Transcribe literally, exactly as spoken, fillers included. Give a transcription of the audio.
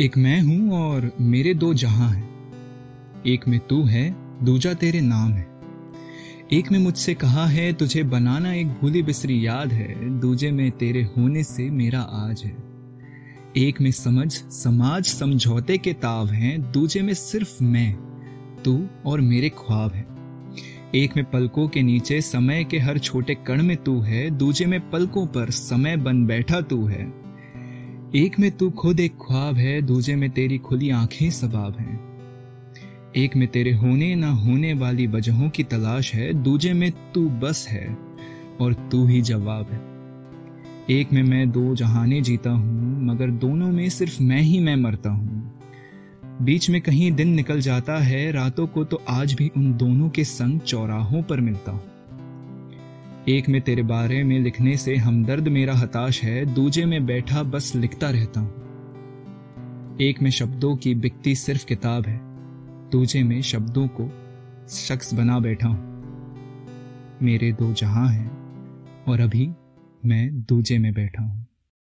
एक मैं हूं और मेरे दो जहां हैं, एक में तू है दूजा तेरे नाम है। एक में मुझसे कहा है तुझे बनाना एक भूली बिसरी याद है, दूजे में तेरे होने से मेरा आज है। एक में समझ समाज समझौते के ताव हैं, दूजे में सिर्फ मैं तू और मेरे ख्वाब है। एक में पलकों के नीचे समय के हर छोटे कण में तू है, दूजे में पलकों पर समय बन बैठा तू है। एक में तू खुद एक ख्वाब है, दूजे में तेरी खुली आंखें सबाब हैं। एक में तेरे होने ना होने वाली वजहों की तलाश है, दूजे में तू बस है और तू ही जवाब है। एक में मैं दो जहाने जीता हूं, मगर दोनों में सिर्फ मैं ही मैं मरता हूं। बीच में कहीं दिन निकल जाता है, रातों को तो आज भी उन दोनों के संग चौराहों पर मिलता हूं। एक में तेरे बारे में लिखने से हमदर्द मेरा हताश है, दूजे में बैठा बस लिखता रहता हूं। एक में शब्दों की बिकती सिर्फ किताब है, दूजे में शब्दों को शख्स बना बैठा हूं। मेरे दो जहां हैं और अभी मैं दूजे में बैठा हूं।